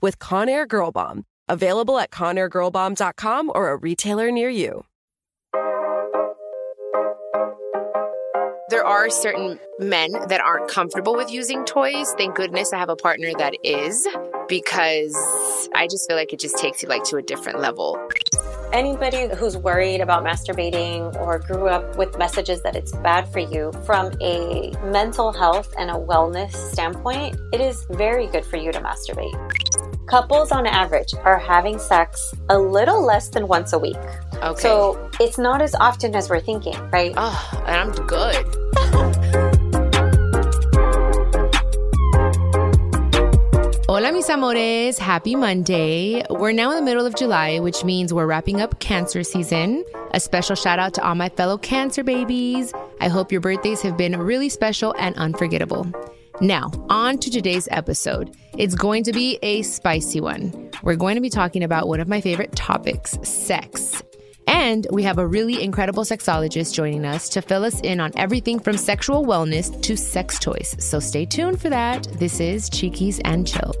with Conair Girl Bomb, available at ConairGirlBomb.com or a retailer near you. There are certain men that aren't comfortable with using toys. Thank goodness I have a partner that is, because I just feel like it just takes you like to a different level. Anybody who's worried about masturbating or grew up with messages that it's bad for you, from a mental health and a wellness standpoint, it is very good for you to masturbate. Couples on average are having sex a little less than once a week. Okay. So it's not as often as we're thinking, right? Oh, and I'm good. Hola, mis amores. Happy Monday. We're now in the middle of July, which means we're wrapping up Cancer season. A special shout out to all my fellow Cancer babies. I hope your birthdays have been really special and unforgettable. Now, on to today's episode. It's going to be a spicy one. We're going to be talking about one of my favorite topics, sex. And we have a really incredible sexologist joining us to fill us in on everything from sexual wellness to sex toys. So stay tuned for that. This is Cheekies and Chill.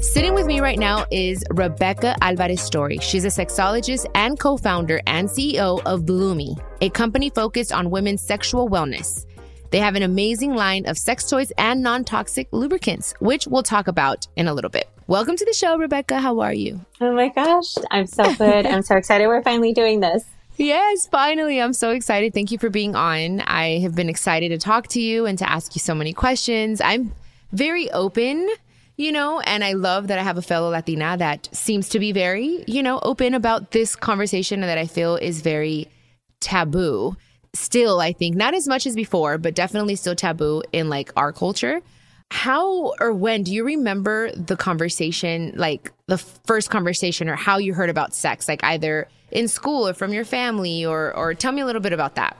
Sitting with me right now is Rebecca Alvarez Story. She's a sexologist and co-founder and CEO of Bloomi, a company focused on women's sexual wellness. They have an amazing line of sex toys and non-toxic lubricants, which we'll talk about in a little bit. Welcome to the show, Rebecca. How are you? Oh my gosh, I'm so good. I'm so excited. We're finally doing this. Yes, finally. I'm so excited. Thank you for being on. I have been excited to talk to you and to ask you so many questions. I'm very open, you know, and I love that I have a fellow Latina that seems to be very, you know, open about this conversation that I feel is very taboo. Still, I think, not as much as before, but definitely still taboo in like our culture. How or when do you remember the conversation, like the first conversation or how you heard about sex, like either in school or from your family, or tell me a little bit about that.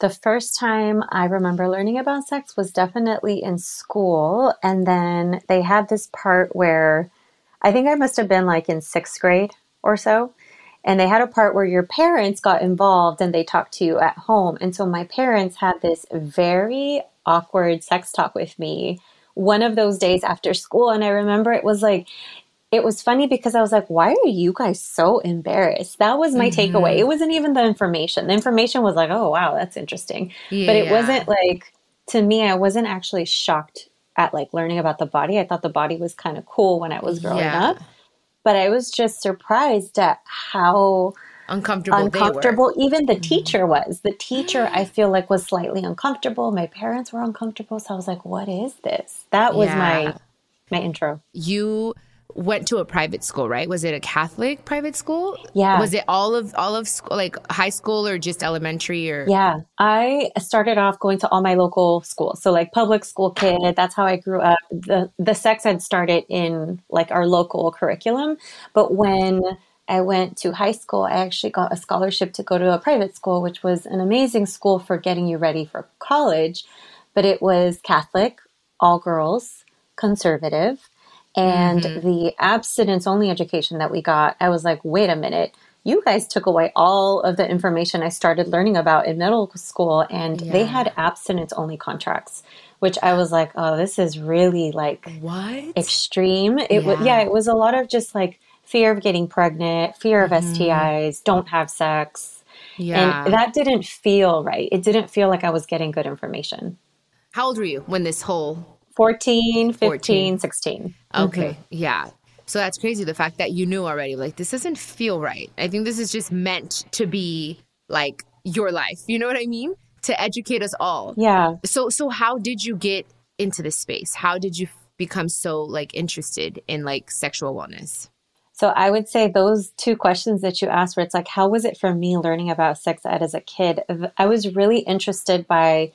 The first time I remember learning about sex was definitely in school. And then they had this part where I think I must have been like in 6th grade or so. And they had a part where your parents got involved and they talked to you at home. And so my parents had this very awkward sex talk with me one of those days after school. And I remember it was like, it was funny because I was like, why are you guys so embarrassed? That was my takeaway. It wasn't even the information. The information was like, oh, wow, that's interesting. Yeah. But it wasn't like, to me, I wasn't actually shocked at like learning about the body. I thought the body was kind of cool when I was growing up. But I was just surprised at how uncomfortable they were. Even the teacher was. The teacher, I feel like, was slightly uncomfortable. My parents were uncomfortable. So I was like, what is this? That was my intro. You went to a private school, right? Was it a Catholic private school? Yeah. Was it all of school, like high school or just elementary or? Yeah. I started off going to all my local schools. So like public school kid, that's how I grew up. The sex ed started in like our local curriculum. But when I went to high school, I actually got a scholarship to go to a private school, which was an amazing school for getting you ready for college. But it was Catholic, all girls, conservative. And the abstinence-only education that we got, I was like, wait a minute. You guys took away all of the information I started learning about in middle school, and they had abstinence-only contracts, which I was like, oh, this is really like what? Extreme. It was a lot of just like fear of getting pregnant, fear of STIs, don't have sex. Yeah. And that didn't feel right. It didn't feel like I was getting good information. How old were you when this whole? 14, 15, 16. Okay. Yeah. So that's crazy, the fact that you knew already, like, this doesn't feel right. I think this is just meant to be, like, your life. You know what I mean? To educate us all. Yeah. So how did you get into this space? How did you become so, like, interested in, like, sexual wellness? So I would say those two questions that you asked where it's like, how was it for me learning about sex ed as a kid? I was really interested by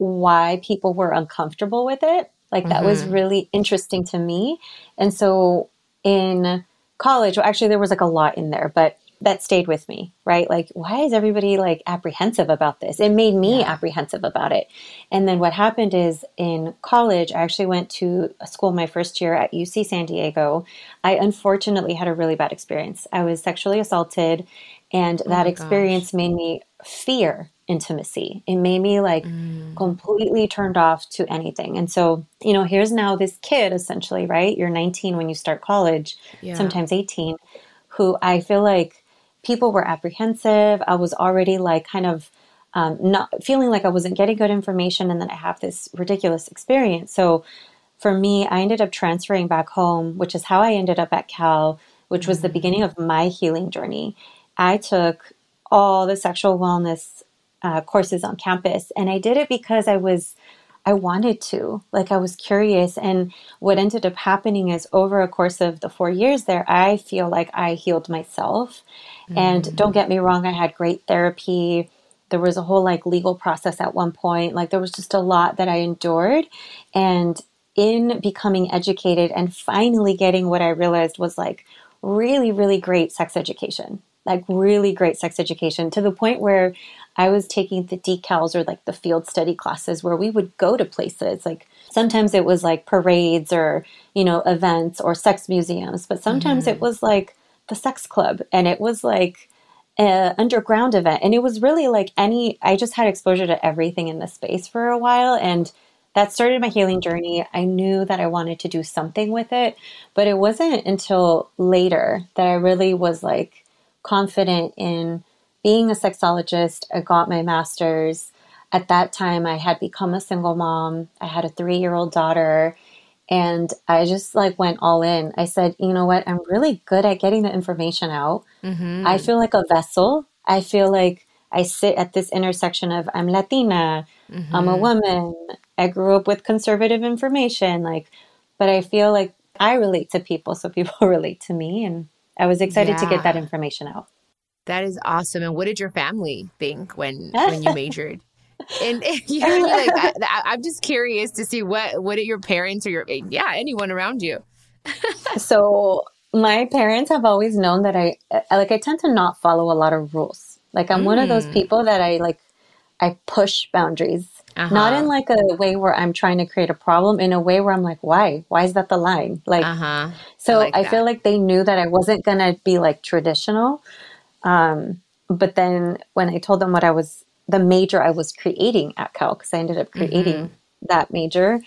why people were uncomfortable with it. Like that was really interesting to me. And so in college, well, actually there was like a lot in there, but that stayed with me, right? Like, why is everybody like apprehensive about this? It made me apprehensive about it. And then what happened is in college, I actually went to a school my first year at UC San Diego. I unfortunately had a really bad experience. I was sexually assaulted, and that experience made me fear intimacy. It made me like completely turned off to anything. And so, you know, here's now this kid essentially, right? You're 19 when you start college, sometimes 18, who I feel like people were apprehensive. I was already like kind of not feeling like I wasn't getting good information. And then I have this ridiculous experience. So for me, I ended up transferring back home, which is how I ended up at Cal, which was the beginning of my healing journey. I took all the sexual wellness courses on campus. And I did it because I wanted to, like, I was curious. And what ended up happening is over a course of the 4 years there, I feel like I healed myself. And don't get me wrong, I had great therapy. There was a whole like legal process at one point. Like there was just a lot that I endured. And in becoming educated and finally getting what I realized was like really, really great sex education. Like really great sex education, to the point where I was taking the decals or like the field study classes where we would go to places. Like sometimes it was like parades or, you know, events or sex museums, but sometimes it was like the sex club, and it was like an underground event. And it was really like I just had exposure to everything in the space for a while. And that started my healing journey. I knew that I wanted to do something with it, but it wasn't until later that I really was like, confident in being a sexologist. I got my master's. At that time, I had become a single mom. I had a 3-year-old daughter, and I just like went all in. I said, you know what? I'm really good at getting the information out. I feel like a vessel. I feel like I sit at this intersection of I'm Latina, I'm a woman, I grew up with conservative information, like, but I feel like I relate to people, so people relate to me, and I was excited to get that information out. That is awesome. And what did your family think when you majored? And you know, like, I'm just curious to see what did your parents or anyone around you? So my parents have always known that I tend to not follow a lot of rules. Like I'm one of those people that I push boundaries, not in like a way where I'm trying to create a problem, in a way where I'm like, why is that the line? Like, so I feel like they knew that I wasn't going to be like traditional. But then when I told them what the major I was creating at Cal, cause I ended up creating that major,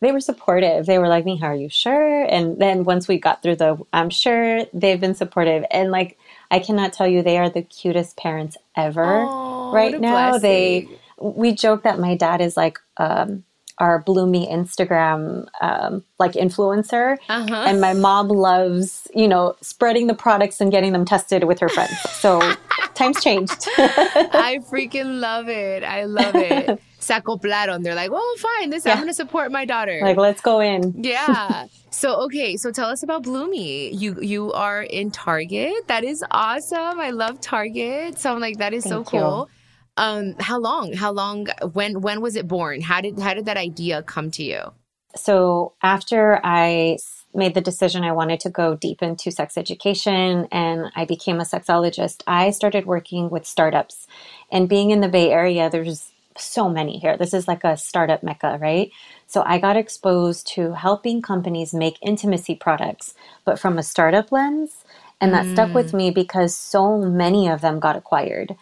they were supportive. They were like, Miha, are you sure? And then once we got through I'm sure, they've been supportive. And like, I cannot tell you, they are the cutest parents ever. Oh, right now. We joke that my dad is like our Bloomi Instagram like influencer, and my mom loves, you know, spreading the products and getting them tested with her friends. So times changed. I freaking love it. I love it. S'acoplaron. They're like, well, fine. I'm going to support my daughter. Like, let's go in. Yeah. So, okay. So tell us about Bloomi. You are in Target. That is awesome. I love Target. So I'm like, that is so cool. How long? When was it born? How did that idea come to you? So after I made the decision I wanted to go deep into sex education and I became a sexologist, I started working with startups. And being in the Bay Area, there's so many here. This is like a startup mecca, right? So I got exposed to helping companies make intimacy products, but from a startup lens. And that stuck with me because so many of them got acquired.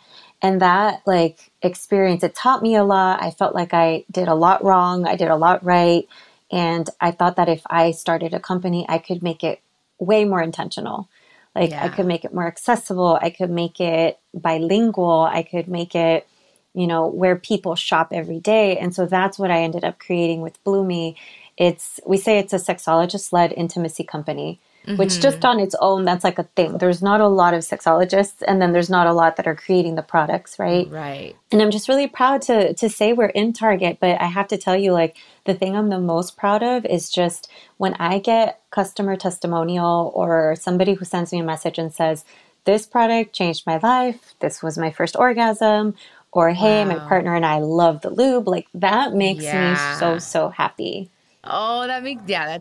And that like experience, it taught me a lot. I felt like I did a lot wrong. I did a lot right. And I thought that if I started a company, I could make it way more intentional. Like I could make it more accessible. I could make it bilingual. I could make it, you know, where people shop every day. And so that's what I ended up creating with Bloomi. We say it's a sexologist-led intimacy company, which just on its own, that's like a thing. There's not a lot of sexologists, and then there's not a lot that are creating the products, right? Right. And I'm just really proud to say we're in Target, but I have to tell you, like, the thing I'm the most proud of is just when I get customer testimonial or somebody who sends me a message and says, this product changed my life, this was my first orgasm, or, hey, my partner and I love the lube. Like, that makes me so, so happy. Oh,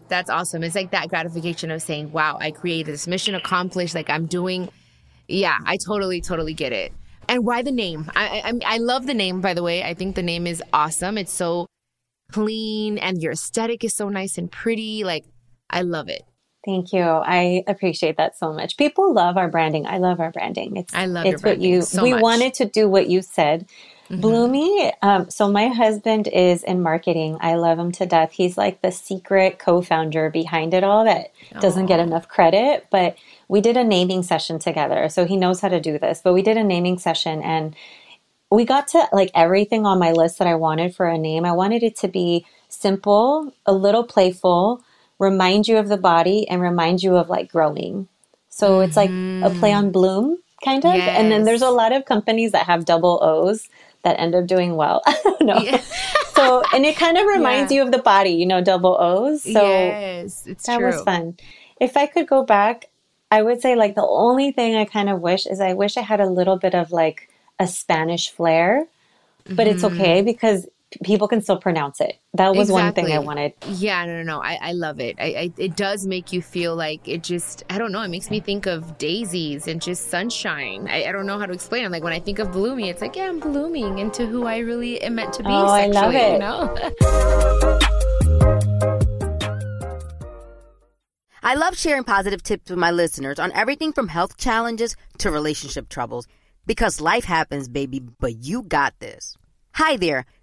that's awesome. It's like that gratification of saying, wow, I created this, mission accomplished, like I'm doing. Yeah, I totally get it. And why the name? I love the name, by the way. I think the name is awesome. It's so clean and your aesthetic is so nice and pretty. Like, I love it. Thank you. I appreciate that so much. People love our branding. I love our branding. We wanted to do what you said. Mm-hmm. Bloomi, so my husband is in marketing. I love him to death. He's like the secret co-founder behind it all that doesn't get enough credit. But we did a naming session together. So he knows how to do this. But we did a naming session and we got to like everything on my list that I wanted for a name. I wanted it to be simple, a little playful, remind you of the body and remind you of like growing. So it's like a play on bloom kind of. Yes. And then there's a lot of companies that have double O's that end up doing well. So, and it kind of reminds you of the body, you know, double O's. So yes, it's that true. Was fun. If I could go back, I would say like the only thing I kind of wish is I wish I had a little bit of like a Spanish flair, but it's okay because people can still pronounce it. That was one thing I wanted. Yeah, no. I love it. It does make you feel like it just, I don't know. It makes me think of daisies and just sunshine. I don't know how to explain it. Like when I think of Bloomi, it's like, yeah, I'm blooming into who I really am meant to be. Oh, sexually, I love it. You know? I love sharing positive tips with my listeners on everything from health challenges to relationship troubles because life happens, baby, but you got this. Hi there.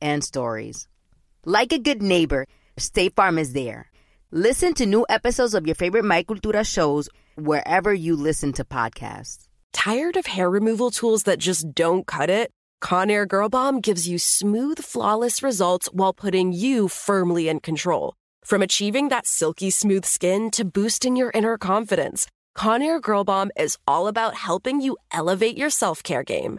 and stories. Like a good neighbor, State Farm is there. Listen to new episodes of your favorite My Cultura shows wherever you listen to podcasts. Tired of hair removal tools that just don't cut it? Conair Girl Bomb gives you smooth, flawless results while putting you firmly in control. From achieving that silky smooth skin to boosting your inner confidence, Conair Girl Bomb is all about helping you elevate your self-care game.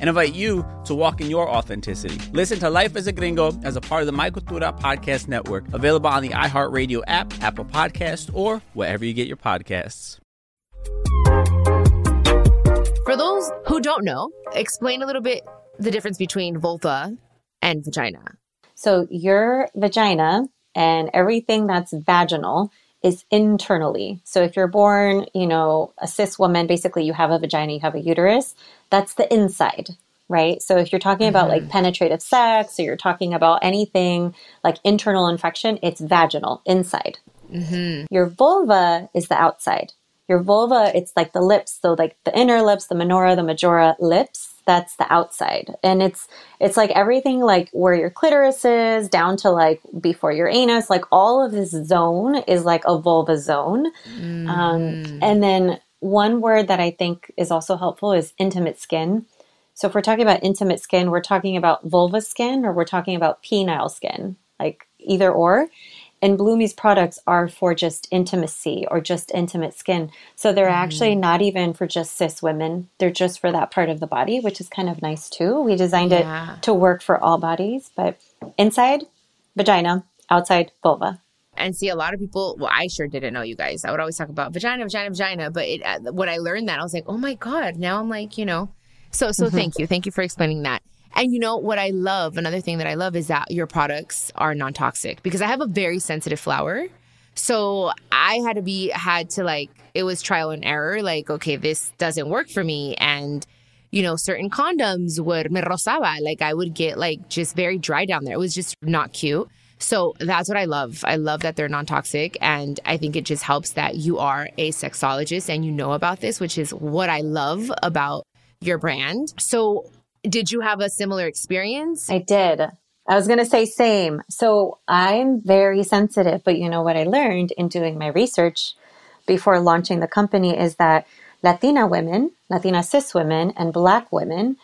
and invite you to walk in your authenticity. Listen to Life as a Gringo as a part of the My Cultura Podcast Network, available on the iHeartRadio app, Apple Podcasts, or wherever you get your podcasts. For those who don't know, explain a little bit the difference between vulva and vagina. So your vagina and everything that's vaginal is internally. So if you're born, a cis woman, basically you have a vagina, you have a uterus. That's the inside, right? So if you're talking about like penetrative sex, or you're talking about anything like internal infection, it's vaginal, inside. Mm-hmm. Your vulva is the outside. Your vulva, it's like the lips. So like the inner lips, the minora, the majora lips. That's the outside. And it's like everything like where your clitoris is down to like before your anus, like all of this zone is like a vulva zone. Mm. And then one word that I think is also helpful is intimate skin. So if we're talking about intimate skin, we're talking about vulva skin or we're talking about penile skin, like either or. And Bloomi's products are for just intimacy or just intimate skin. So they're actually not even for just cis women. They're just for that part of the body, which is kind of nice too. We designed it to work for all bodies, but inside, vagina, outside, vulva. And see, a lot of people, well, I sure didn't know, you guys. I would always talk about vagina. But when I learned that, I was like, oh my God, now I'm like, So thank you for explaining that. And what I love, another thing that I love is that your products are non-toxic, because I have a very sensitive flower. So I had to it was trial and error. Like, okay, this doesn't work for me. And, certain condoms me rosaba. Like I would get just very dry down there. It was just not cute. So that's what I love. I love that they're non-toxic. And I think it just helps that you are a sexologist and you know about this, which is what I love about your brand. So did you have a similar experience? I did. I was going to say same. So I'm very sensitive, but what I learned in doing my research before launching the company is that Latina women, Latina cis women, and Black women,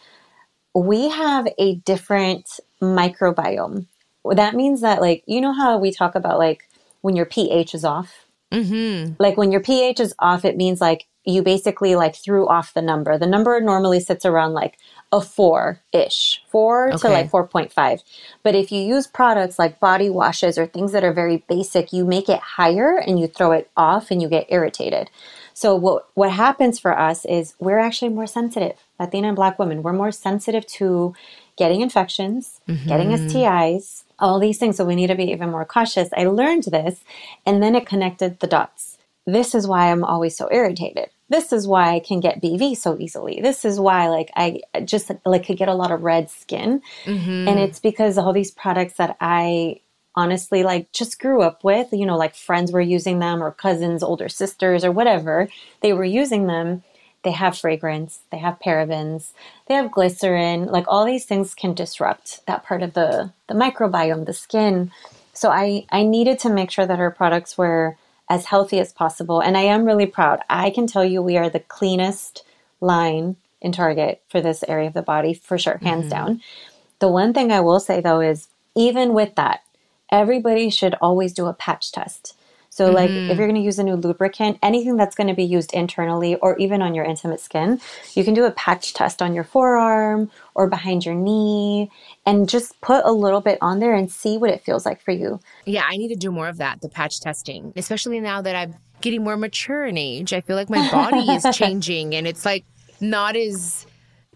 we have a different microbiome. That means that how we talk about when your pH is off? Mm-hmm. When your pH is off, it means you basically threw off the number. The number normally sits around a 4-ish, 4 okay. to 4.5. But if you use products like body washes or things that are very basic, you make it higher and you throw it off and you get irritated. So what happens for us is we're actually more sensitive. Latina and Black women, we're more sensitive to getting infections, getting STIs, all these things. So we need to be even more cautious. I learned this and then it connected the dots. This is why I'm always so irritated. This is why I can get BV so easily. This is why I just could get a lot of red skin. Mm-hmm. And it's because all these products that I honestly just grew up with, friends were using them or cousins, older sisters or whatever, they were using them. They have fragrance, they have parabens, they have glycerin, all these things can disrupt that part of the microbiome, the skin. So I needed to make sure that our products were as healthy as possible. And I am really proud. I can tell you we are the cleanest line in Target for this area of the body, for sure, hands down. The one thing I will say, though, is even with that, everybody should always do a patch test. So if you're going to use a new lubricant, anything that's going to be used internally or even on your intimate skin, you can do a patch test on your forearm or behind your knee and just put a little bit on there and see what it feels like for you. Yeah, I need to do more of that, the patch testing, especially now that I'm getting more mature in age. I feel like my body is changing and it's not as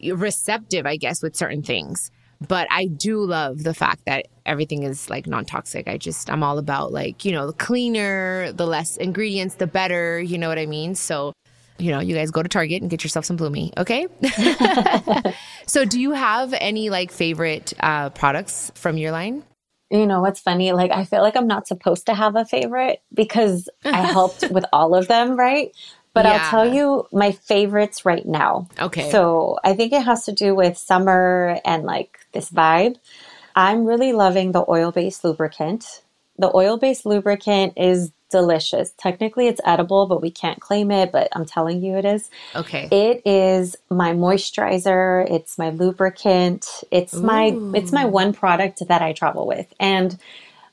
receptive, I guess, with certain things. But I do love the fact that everything is like non-toxic. I'm all about like, you know, the cleaner, the less ingredients, the better. You know what I mean? So, you know, you guys go to Target and get yourself some Bloomi. Okay. So do you have any like favorite products from your line? You know, what's funny, like, I feel like I'm not supposed to have a favorite because I helped with all of them, right? But yeah. I'll tell you my favorites right now. Okay. So I think it has to do with summer and like this vibe. I'm really loving the oil-based lubricant. The oil-based lubricant is delicious. Technically, it's edible, but we can't claim it, but I'm telling you it is. Okay. It is my moisturizer. It's my lubricant. It's my one product that I travel with. And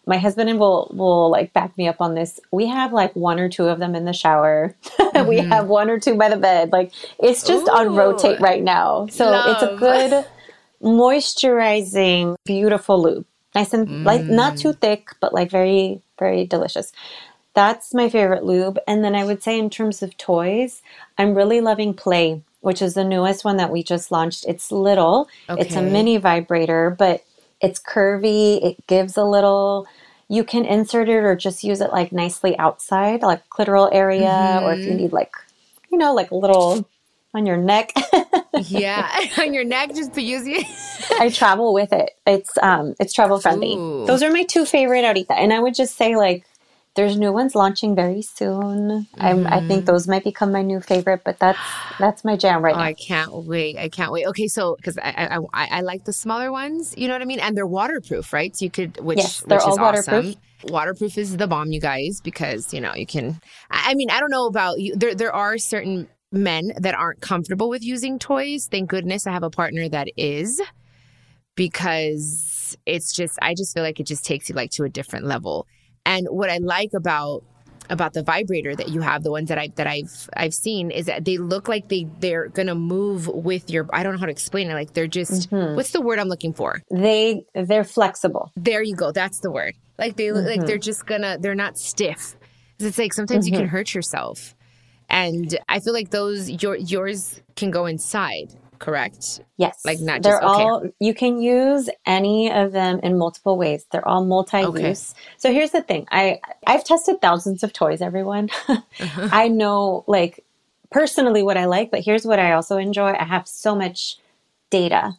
my husband will like back me up on this. We have like one or two of them in the shower. Mm-hmm. We have one or two by the bed. Like it's just on rotate right now. So it's a good moisturizing, beautiful lube. Nice and like not too thick, but like very, very delicious. That's my favorite lube. And then I would say in terms of toys, I'm really loving Play, which is the newest one that we just launched. It's little. Okay. It's a mini vibrator, but it's curvy. It gives a little. You can insert it or just use it like nicely outside, like clitoral area, or if you need like, you know, like a little on your neck. Yeah, on your neck just to use it. I travel with it. It's travel friendly. Ooh. Those are my two favorite ahorita. And I would just say like, there's new ones launching very soon. I think those might become my new favorite, but that's my jam right now. I can't wait. Okay, so because I like the smaller ones, you know what I mean? And they're waterproof, right? So you could, yes, they're all waterproof. Awesome. Waterproof is the bomb, you guys, because, you know, you can, I mean, I don't know about you. There are certain men that aren't comfortable with using toys. Thank goodness I have a partner that is, because it's just, I just feel like it just takes you like to a different level. And what I like about the vibrator that you have, the ones that I've seen, is that they look like they're gonna move with your. I don't know how to explain it. Like they're just. Mm-hmm. What's the word I'm looking for? They're flexible. There you go. That's the word. Like they like they're just gonna. They're not stiff. It's like sometimes you can hurt yourself, and I feel like those yours can go inside. Correct? Yes. Like not just, all, you can use any of them in multiple ways. They're all multi-use. Okay. So here's the thing. I've tested thousands of toys, everyone. Uh-huh. I know like personally what I like, but here's what I also enjoy. I have so much data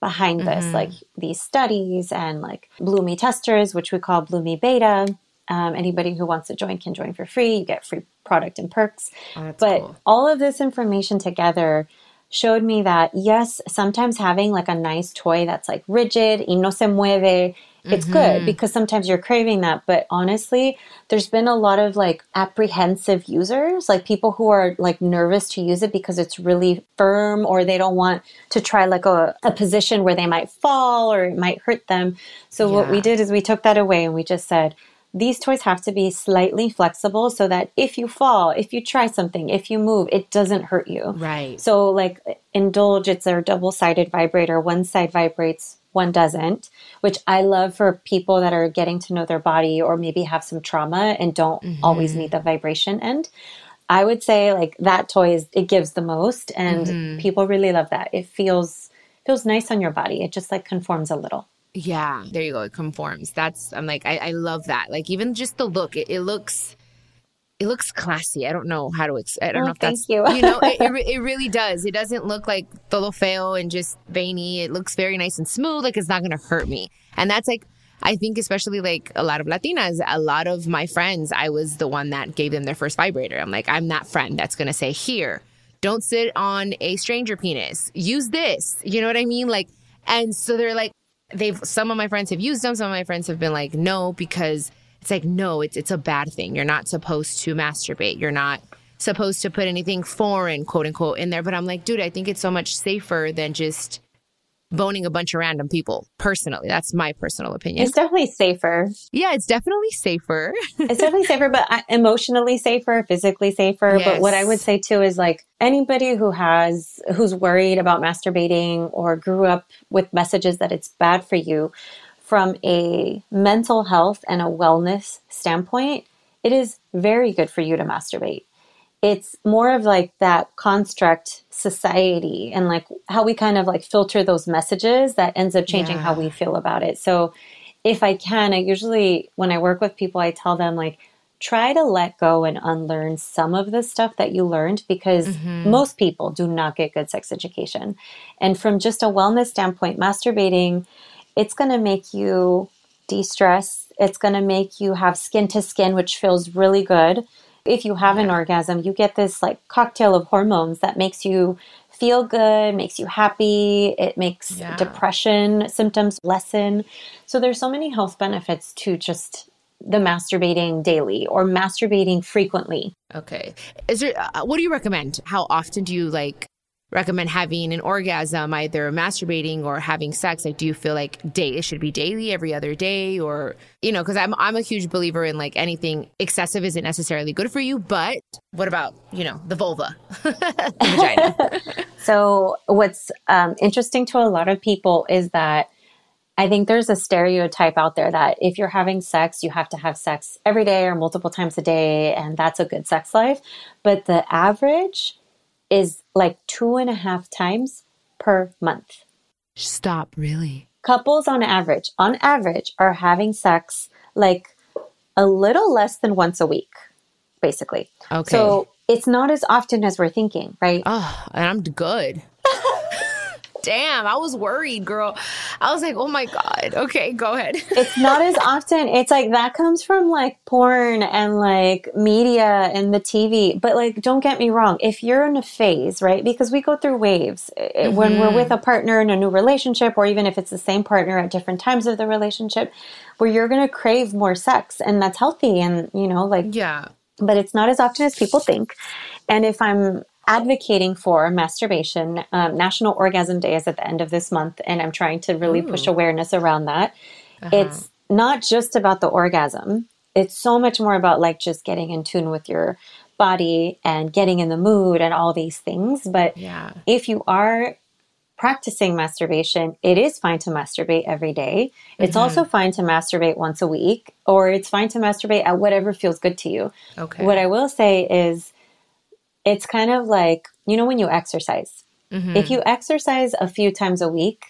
behind this, like these studies and like Bloomi testers, which we call Bloomi beta. Anybody who wants to join can join for free. You get free product and perks. Oh, that's cool. All of this information together showed me that, yes, sometimes having like a nice toy that's like rigid y no se mueve, it's good because sometimes you're craving that. But honestly, there's been a lot of like apprehensive users, like people who are like nervous to use it because it's really firm or they don't want to try like a position where they might fall or it might hurt them. So what we did is we took that away and we just said, these toys have to be slightly flexible so that if you fall, if you try something, if you move, it doesn't hurt you. Right. So like Indulge, it's a double-sided vibrator. One side vibrates, one doesn't, which I love for people that are getting to know their body or maybe have some trauma and don't always need the vibration end. I would say like that toy, it gives the most and people really love that. It feels nice on your body. It just like conforms a little. Yeah, there you go. It conforms. I'm like, I love that. Like even just the look, it looks classy. I don't know how to, I don't know if that's, you know, it really does. It doesn't look like todo feo and just veiny. It looks very nice and smooth. Like it's not going to hurt me. And that's like, I think especially like a lot of Latinas, a lot of my friends, I was the one that gave them their first vibrator. I'm like, I'm that friend that's going to say, here, don't sit on a stranger penis. Use this. You know what I mean? Like, and so they're like, some of my friends have used them. Some of my friends have been like, no, because it's like, no, it's a bad thing. You're not supposed to masturbate. You're not supposed to put anything foreign, quote unquote, in there. But I'm like, dude, I think it's so much safer than just boning a bunch of random people. Personally, that's my personal opinion. It's definitely safer. Yeah, it's definitely safer. It's definitely safer, but emotionally safer, physically safer. Yes. But what I would say too is like anybody who's worried about masturbating or grew up with messages that it's bad for you, from a mental health and a wellness standpoint, it is very good for you to masturbate. It's more of like that construct society and like how we kind of like filter those messages that ends up changing how we feel about it. So if I can, I usually, when I work with people, I tell them, like, try to let go and unlearn some of the stuff that you learned, because most people do not get good sex education. And from just a wellness standpoint, masturbating, it's going to make you de-stress. It's going to make you have skin to skin, which feels really good. If you have an orgasm, you get this like cocktail of hormones that makes you feel good, makes you happy. It makes depression symptoms lessen. So there's so many health benefits to just the masturbating daily or masturbating frequently. Okay. Is there, what do you recommend? How often do you like recommend having an orgasm, either masturbating or having sex? Like, do you feel like it should be daily, every other day, or, you know, because I'm a huge believer in like anything excessive isn't necessarily good for you. But what about, you know, the vulva, the vagina? So what's interesting to a lot of people is that I think there's a stereotype out there that if you're having sex, you have to have sex every day or multiple times a day, and that's a good sex life. But the average is like 2.5 times per month. Stop, really? Couples on average, are having sex like a little less than once a week, basically. Okay. So it's not as often as we're thinking, right? Oh, and I'm good. Damn, I was worried, girl. I was like, oh my God. Okay, go ahead. It's not as often. It's like that comes from like porn and like media and the TV. But like, don't get me wrong. If you're in a phase, right? Because we go through waves when we're with a partner in a new relationship, or even if it's the same partner at different times of the relationship, where you're going to crave more sex, and that's healthy. And, you know, like, yeah, but it's not as often as people think. And if I'm advocating for masturbation, National Orgasm Day is at the end of this month, and I'm trying to really push awareness around that. It's not just about the orgasm. It's so much more about like just getting in tune with your body and getting in the mood and all these things. But if you are practicing masturbation, it is fine to masturbate every day. It's also fine to masturbate once a week, or it's fine to masturbate at whatever feels good to you. Okay. What I will say is, it's kind of like, you know, when you exercise, if you exercise a few times a week,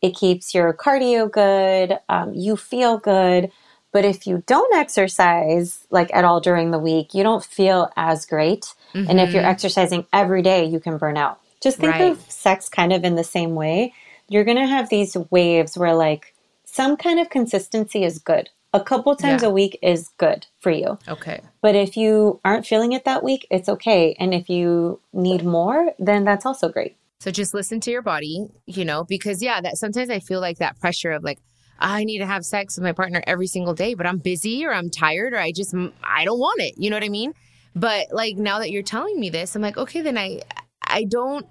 it keeps your cardio good, you feel good. But if you don't exercise like at all during the week, you don't feel as great. And if you're exercising every day, you can burn out. Just think of sex kind of in the same way. You're going to have these waves where like some kind of consistency is good. A couple times a week is good for you. Okay. But if you aren't feeling it that week, it's okay. And if you need more, then that's also great. So just listen to your body, you know, because that sometimes I feel like that pressure of like, I need to have sex with my partner every single day, but I'm busy or I'm tired or I don't want it. You know what I mean? But like now that you're telling me this, I'm like, okay, then I don't,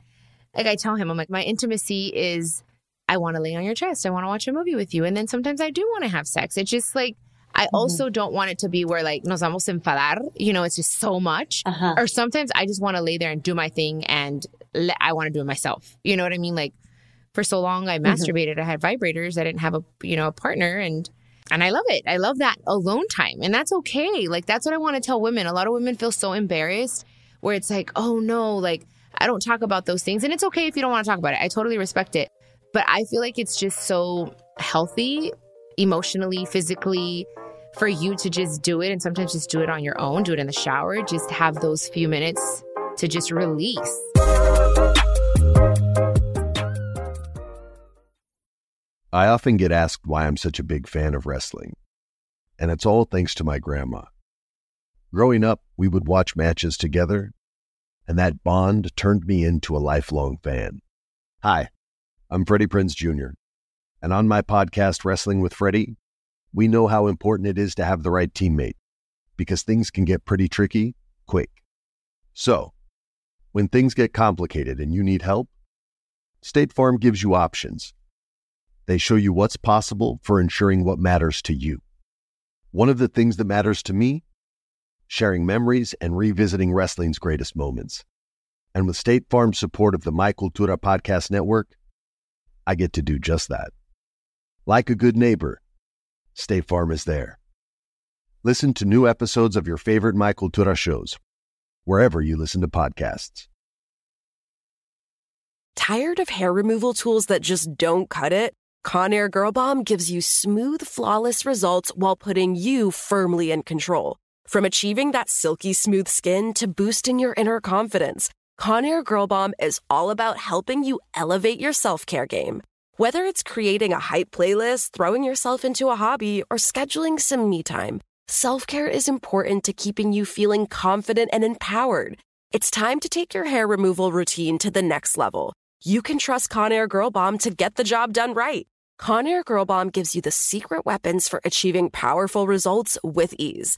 like I tell him, I'm like, my intimacy is, I want to lay on your chest. I want to watch a movie with you. And then sometimes I do want to have sex. It's just like, I also don't want it to be where like, nos vamos a enfadar, you know, it's just so much. Or sometimes I just want to lay there and do my thing and I want to do it myself. You know what I mean? Like for so long I masturbated. I had vibrators. I didn't have a partner, and I love it. I love that alone time, and that's okay. Like that's what I want to tell women. A lot of women feel so embarrassed where it's like, oh no, like I don't talk about those things. And it's okay if you don't want to talk about it. I totally respect it. But I feel like it's just so healthy, emotionally, physically, for you to just do it. And sometimes just do it on your own, do it in the shower, just have those few minutes to just release. I often get asked why I'm such a big fan of wrestling. And it's all thanks to my grandma. Growing up, we would watch matches together, and that bond turned me into a lifelong fan. Hi. I'm Freddie Prinze Jr., and on my podcast, Wrestling with Freddie, we know how important it is to have the right teammate, because things can get pretty tricky quick. So, when things get complicated and you need help, State Farm gives you options. They show you what's possible for ensuring what matters to you. One of the things that matters to me, sharing memories and revisiting wrestling's greatest moments. And with State Farm's support of the My Cultura Podcast Network, I get to do just that. Like a good neighbor, State Farm is there. Listen to new episodes of your favorite My Cultura shows, wherever you listen to podcasts. Tired of hair removal tools that just don't cut it? Conair Girl Bomb gives you smooth, flawless results while putting you firmly in control. From achieving that silky smooth skin to boosting your inner confidence, Conair Girl Bomb is all about helping you elevate your self-care game. Whether it's creating a hype playlist, throwing yourself into a hobby, or scheduling some me time, self-care is important to keeping you feeling confident and empowered. It's time to take your hair removal routine to the next level. You can trust Conair Girl Bomb to get the job done right. Conair Girl Bomb gives you the secret weapons for achieving powerful results with ease.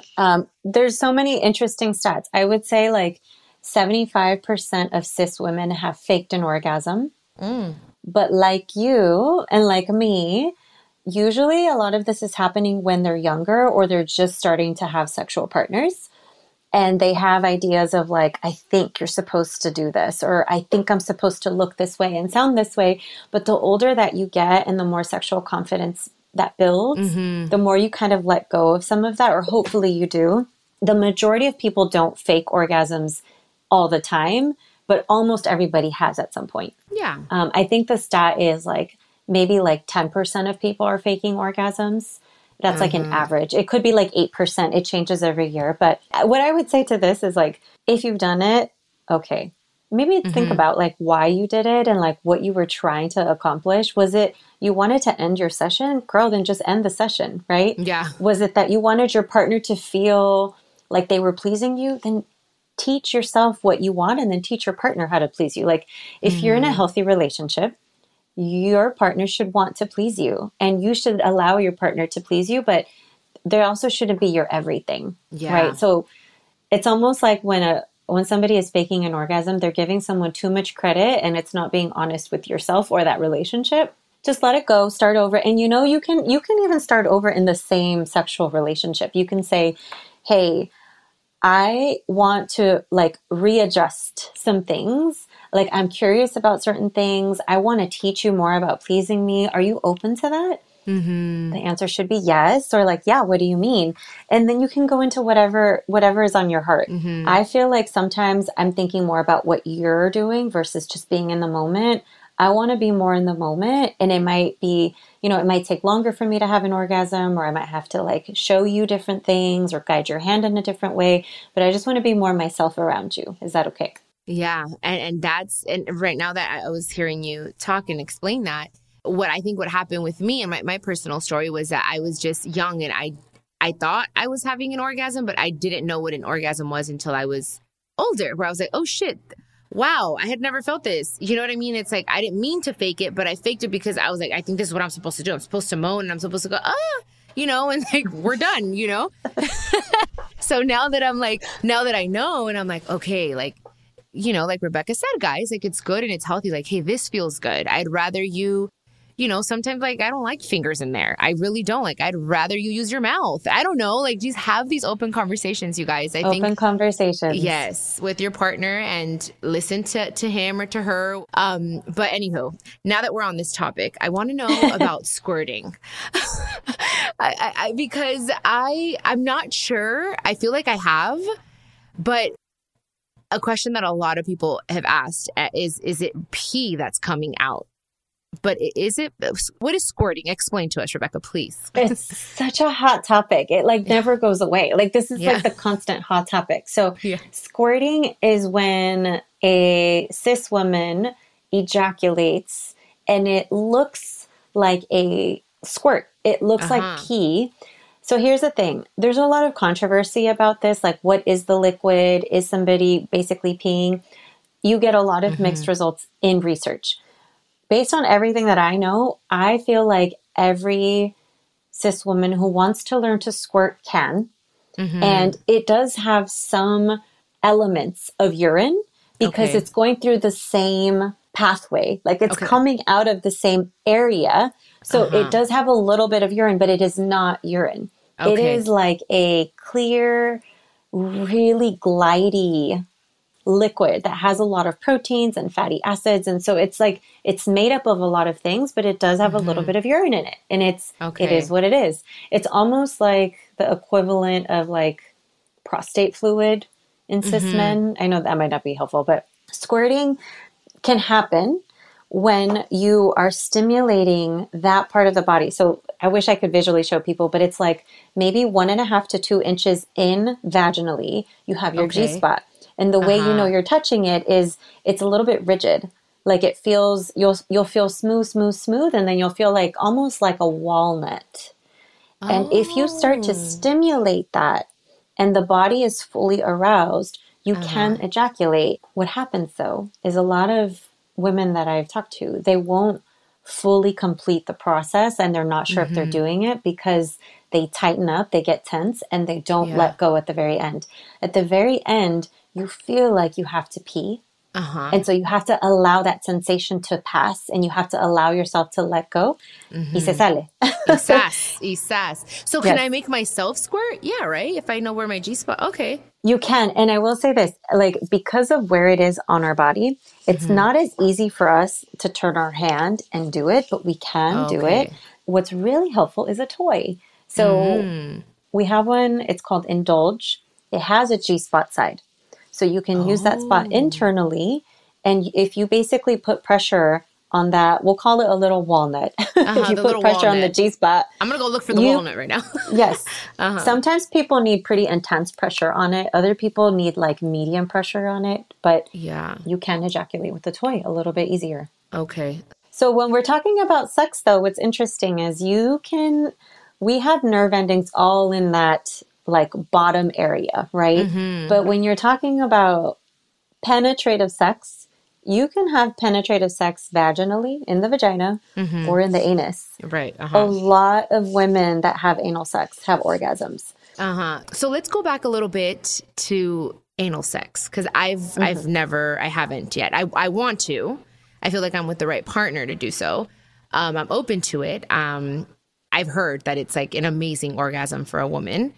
There's so many interesting stats. I would say like 75% of cis women have faked an orgasm. But like you and like me, usually a lot of this is happening when they're younger or they're just starting to have sexual partners. And they have ideas of like, I think you're supposed to do this, or I think I'm supposed to look this way and sound this way. But the older that you get and the more sexual confidence that builds, the more you kind of let go of some of that, or hopefully you do. The majority of people don't fake orgasms all the time, but almost everybody has at some point. Yeah. I think the stat is like maybe like 10% of people are faking orgasms. That's like an average. It could be like 8%. It changes every year. But what I would say to this is like, if you've done it, okay, maybe think about like why you did it and like what you were trying to accomplish. Was it you wanted to end your session? Girl, then just end the session, right? Yeah. Was it that you wanted your partner to feel like they were pleasing you? Then teach yourself what you want and then teach your partner how to please you. Like if you're in a healthy relationship, your partner should want to please you and you should allow your partner to please you, but they also shouldn't be your everything, right? So it's almost like when somebody is faking an orgasm, they're giving someone too much credit and it's not being honest with yourself or that relationship. Just let it go, start over. And you know, you can even start over in the same sexual relationship. You can say, hey, I want to like readjust some things. Like I'm curious about certain things. I want to teach you more about pleasing me. Are you open to that? The answer should be yes. Or like, yeah, what do you mean? And then you can go into whatever is on your heart. I feel like sometimes I'm thinking more about what you're doing versus just being in the moment. I want to be more in the moment, and it might be, you know, it might take longer for me to have an orgasm, or I might have to like show you different things or guide your hand in a different way, but I just want to be more myself around you. Is that okay? Yeah. And right now that I was hearing you talk and explain that, what I think what happened with me and my personal story was that I was just young and I I thought I was having an orgasm, but I didn't know what an orgasm was until I was older, where I was like, oh shit, wow, I had never felt this. You know what I mean? It's like, I didn't mean to fake it, but I faked it because I was like, I think this is what I'm supposed to do. I'm supposed to moan and I'm supposed to go, ah, you know, and like, we're done, you know? So now that I'm like, now that I know, and I'm like, okay, like, you know, like Rebecca said, guys, like it's good and it's healthy. Like, hey, this feels good. I'd rather you, you know, sometimes like, I don't like fingers in there. I really don't. Like, I'd rather you use your mouth. I don't know. Like, just have these open conversations, you guys. Open conversations. Yes. With your partner, and listen to him or to her. But anywho, now that we're on this topic, I want to know about squirting. Because I'm not sure. I feel like I have, but a question that a lot of people have asked is it pee that's coming out? But is it, what is squirting? Explain to us, Rebecca, please. It's such a hot topic. It like never goes away. Like this is like the constant hot topic. So squirting is when a cis woman ejaculates and it looks like a squirt. It looks like pee. So here's the thing. There's a lot of controversy about this. Like, what is the liquid? Is somebody basically peeing? You get a lot of mixed results in research. Based on everything that I know, I feel like every cis woman who wants to learn to squirt can. And it does have some elements of urine because it's going through the same pathway. Like it's coming out of the same area. So it does have a little bit of urine, but it is not urine. It is like a clear, really glidey liquid that has a lot of proteins and fatty acids. And so it's like, it's made up of a lot of things, but it does have a little bit of urine in it. And it's, it is what it is. It's almost like the equivalent of like prostate fluid in cis men. I know that might not be helpful, but squirting can happen when you are stimulating that part of the body. So I wish I could visually show people, but it's like maybe 1.5 to 2 inches in vaginally, you have your G-spot. And the way you know you're touching it is it's a little bit rigid. Like it feels, you'll feel smooth. And then you'll feel like almost like a walnut. Oh. And if you start to stimulate that and the body is fully aroused, you can ejaculate. What happens though is a lot of women that I've talked to, they won't fully complete the process and they're not sure if they're doing it because they tighten up, they get tense and they don't let go at the very end. At the very end, you feel like you have to pee. And so you have to allow that sensation to pass and you have to allow yourself to let go. Y se sale. So can I make myself squirt? Yeah, right? If I know where my G-spot, You can. And I will say this, like because of where it is on our body, it's not as easy for us to turn our hand and do it, but we can do it. What's really helpful is a toy. So we have one, it's called Indulge. It has a G-spot side. So you can use that spot internally. And if you basically put pressure on that, we'll call it a little walnut. If you put pressure on the G-spot. I'm going to go look for the walnut right now. Sometimes people need pretty intense pressure on it. Other people need like medium pressure on it. But you can ejaculate with the toy a little bit easier. So when we're talking about sex though, what's interesting is you can, we have nerve endings all in that like bottom area, right? But when you're talking about penetrative sex, you can have penetrative sex vaginally in the vagina or in the anus. A lot of women that have anal sex have orgasms. So let's go back a little bit to anal sex because I've never, I haven't yet. I want to. I feel like I'm with the right partner to do so. I'm open to it. I've heard that it's like an amazing orgasm for a woman.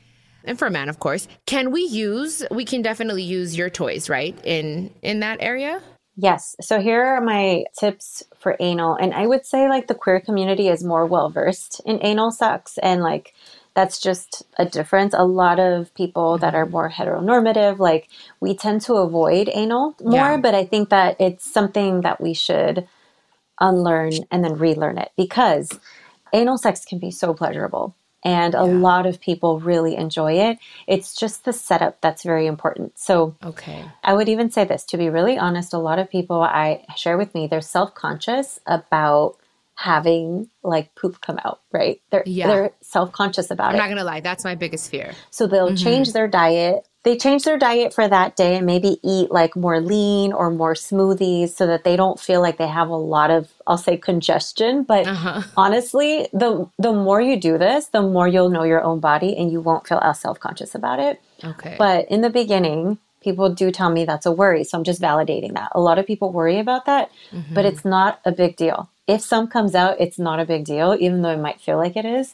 And for a man, of course. Can we use, we can definitely use your toys, right? In that area? Yes. So here are my tips for anal. And I would say like the queer community is more well-versed in anal sex. And like, that's just a difference. A lot of people that are more heteronormative, like we tend to avoid anal more, but I think that it's something that we should unlearn and then relearn it because anal sex can be so pleasurable. And a lot of people really enjoy it. It's just the setup that's very important. So I would even say this, to be really honest, a lot of people I share with me, they're self-conscious about having like poop come out, right? They're self-conscious about it. I'm not going to lie. That's my biggest fear. So they'll change their diet. They change their diet for that day and maybe eat like more lean or more smoothies so that they don't feel like they have a lot of, I'll say, congestion. But honestly, the more you do this, the more you'll know your own body and you won't feel as self-conscious about it. Okay. But in the beginning, people do tell me that's a worry. So I'm just validating that. A lot of people worry about that, but it's not a big deal. If some comes out, it's not a big deal, even though it might feel like it is.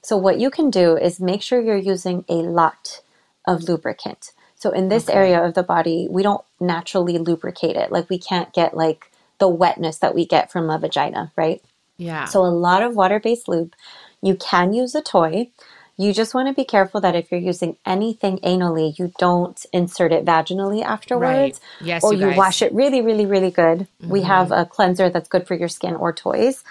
So what you can do is make sure you're using a lot of lubricant. So in this area of the body, we don't naturally lubricate it. Like we can't get like the wetness that we get from a vagina, right? Yeah. So a lot of water-based lube. You can use a toy. You just want to be careful that if you're using anything anally, you don't insert it vaginally afterwards. Right. Yes, or you wash it really, really, really good. We have a cleanser that's good for your skin or toys.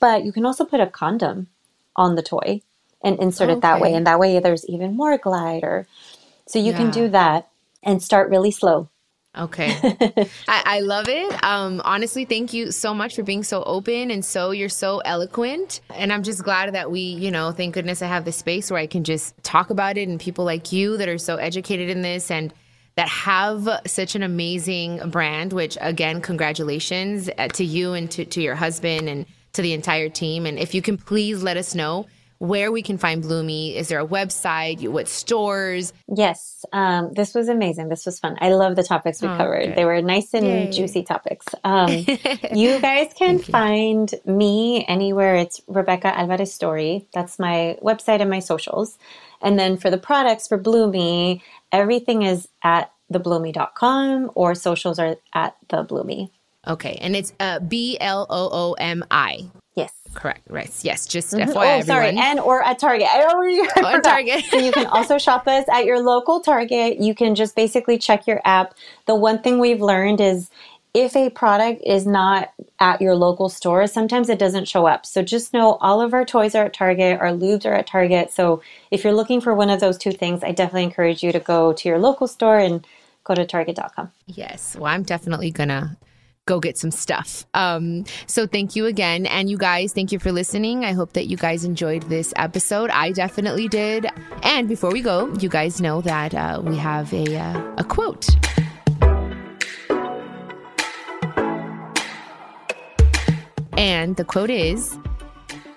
But you can also put a condom on the toy and insert it that way. And that way there's even more glide. So you can do that and start really slow. Okay. I love it. Honestly, thank you so much for being so open and you're so eloquent. And I'm just glad that we, you know, thank goodness I have this space where I can just talk about it and people like you that are so educated in this and that have such an amazing brand, which again, congratulations to you and to your husband and to the entire team. And if you can please let us know where we can find Bloomi. Is there a website? What stores? Yes. This was amazing. This was fun. I love the topics we covered. Good. They were nice and juicy topics. You guys can find me anywhere. It's Rebecca Alvarez Story. That's my website and my socials. And then for the products for Bloomi, everything is at thebloomi.com or socials are at the Bloomi. Okay. And it's B-L-O-O-M-I. Yes. Correct. Right. Yes. Just FYI, everyone. Sorry. And or at Target. At Target. So you can also shop us at your local Target. You can just basically check your app. The one thing we've learned is if a product is not at your local store, sometimes it doesn't show up. So just know all of our toys are at Target. Our lubes are at Target. So if you're looking for one of those two things, I definitely encourage you to go to your local store and go to Target.com. Yes. Well, I'm definitely going to go get some stuff. So thank you again. And you guys, thank you for listening. I hope that you guys enjoyed this episode. I definitely did. And before we go, you guys know that we have a quote. And the quote is,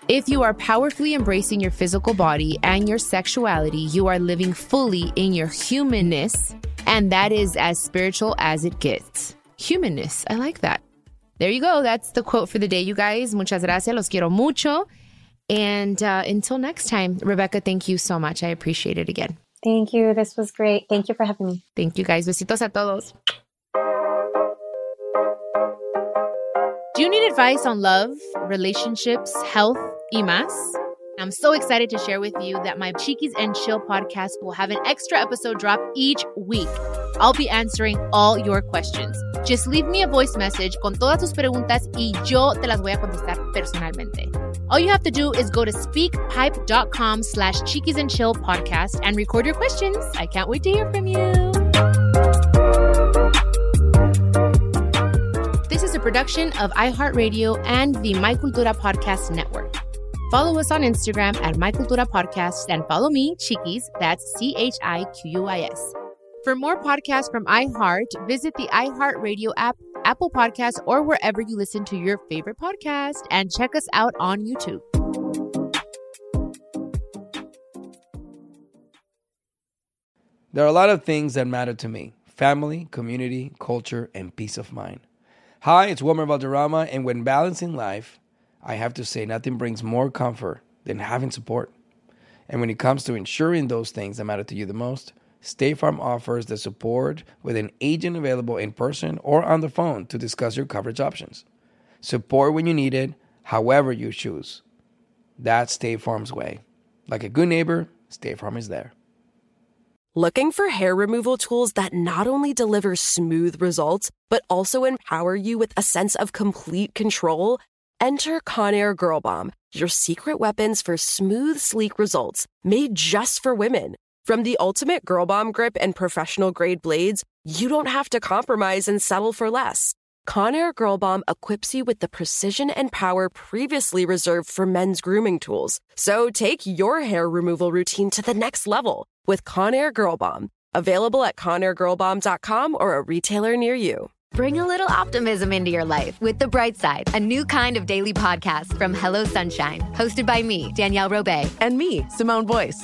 if you are powerfully embracing your physical body and your sexuality, you are living fully in your humanness. And that is as spiritual as it gets. Humanness. I like that. There you go. That's the quote for the day, you guys. Muchas gracias. Los quiero mucho. And until next time, Rebecca, thank you so much. I appreciate it again. Thank you. This was great. Thank you for having me. Thank you, guys. Besitos a todos. Do you need advice on love, relationships, health, y más? I'm so excited to share with you that my Cheekies and Chill podcast will have an extra episode drop each week. I'll be answering all your questions. Just leave me a voice message con todas tus preguntas y yo te las voy a contestar personalmente. All you have to do is go to speakpipe.com/Cheekies and Chill podcast and record your questions. I can't wait to hear from you. This is a production of iHeartRadio and the My Cultura Podcast Network. Follow us on Instagram at My Cultura Podcast and follow me, Chiquis, that's Chiquis. For more podcasts from iHeart, visit the iHeartRadio app, Apple Podcasts, or wherever you listen to your favorite podcast, and check us out on YouTube. There are a lot of things that matter to me: family, community, culture, and peace of mind. Hi, it's Wilmer Valderrama, and when balancing life, I have to say nothing brings more comfort than having support. And when it comes to ensuring those things that matter to you the most, State Farm offers the support with an agent available in person or on the phone to discuss your coverage options. Support when you need it, however you choose. That's State Farm's way. Like a good neighbor, State Farm is there. Looking for hair removal tools that not only deliver smooth results, but also empower you with a sense of complete control? Enter Conair Girl Bomb, your secret weapons for smooth, sleek results made just for women. From the ultimate Girl Bomb grip and professional grade blades, you don't have to compromise and settle for less. Conair Girl Bomb equips you with the precision and power previously reserved for men's grooming tools. So take your hair removal routine to the next level with Conair Girl Bomb. Available at ConairGirlBomb.com or a retailer near you. Bring a little optimism into your life with The Bright Side, a new kind of daily podcast from Hello Sunshine, hosted by me, Danielle Robay, and me, Simone Boyce.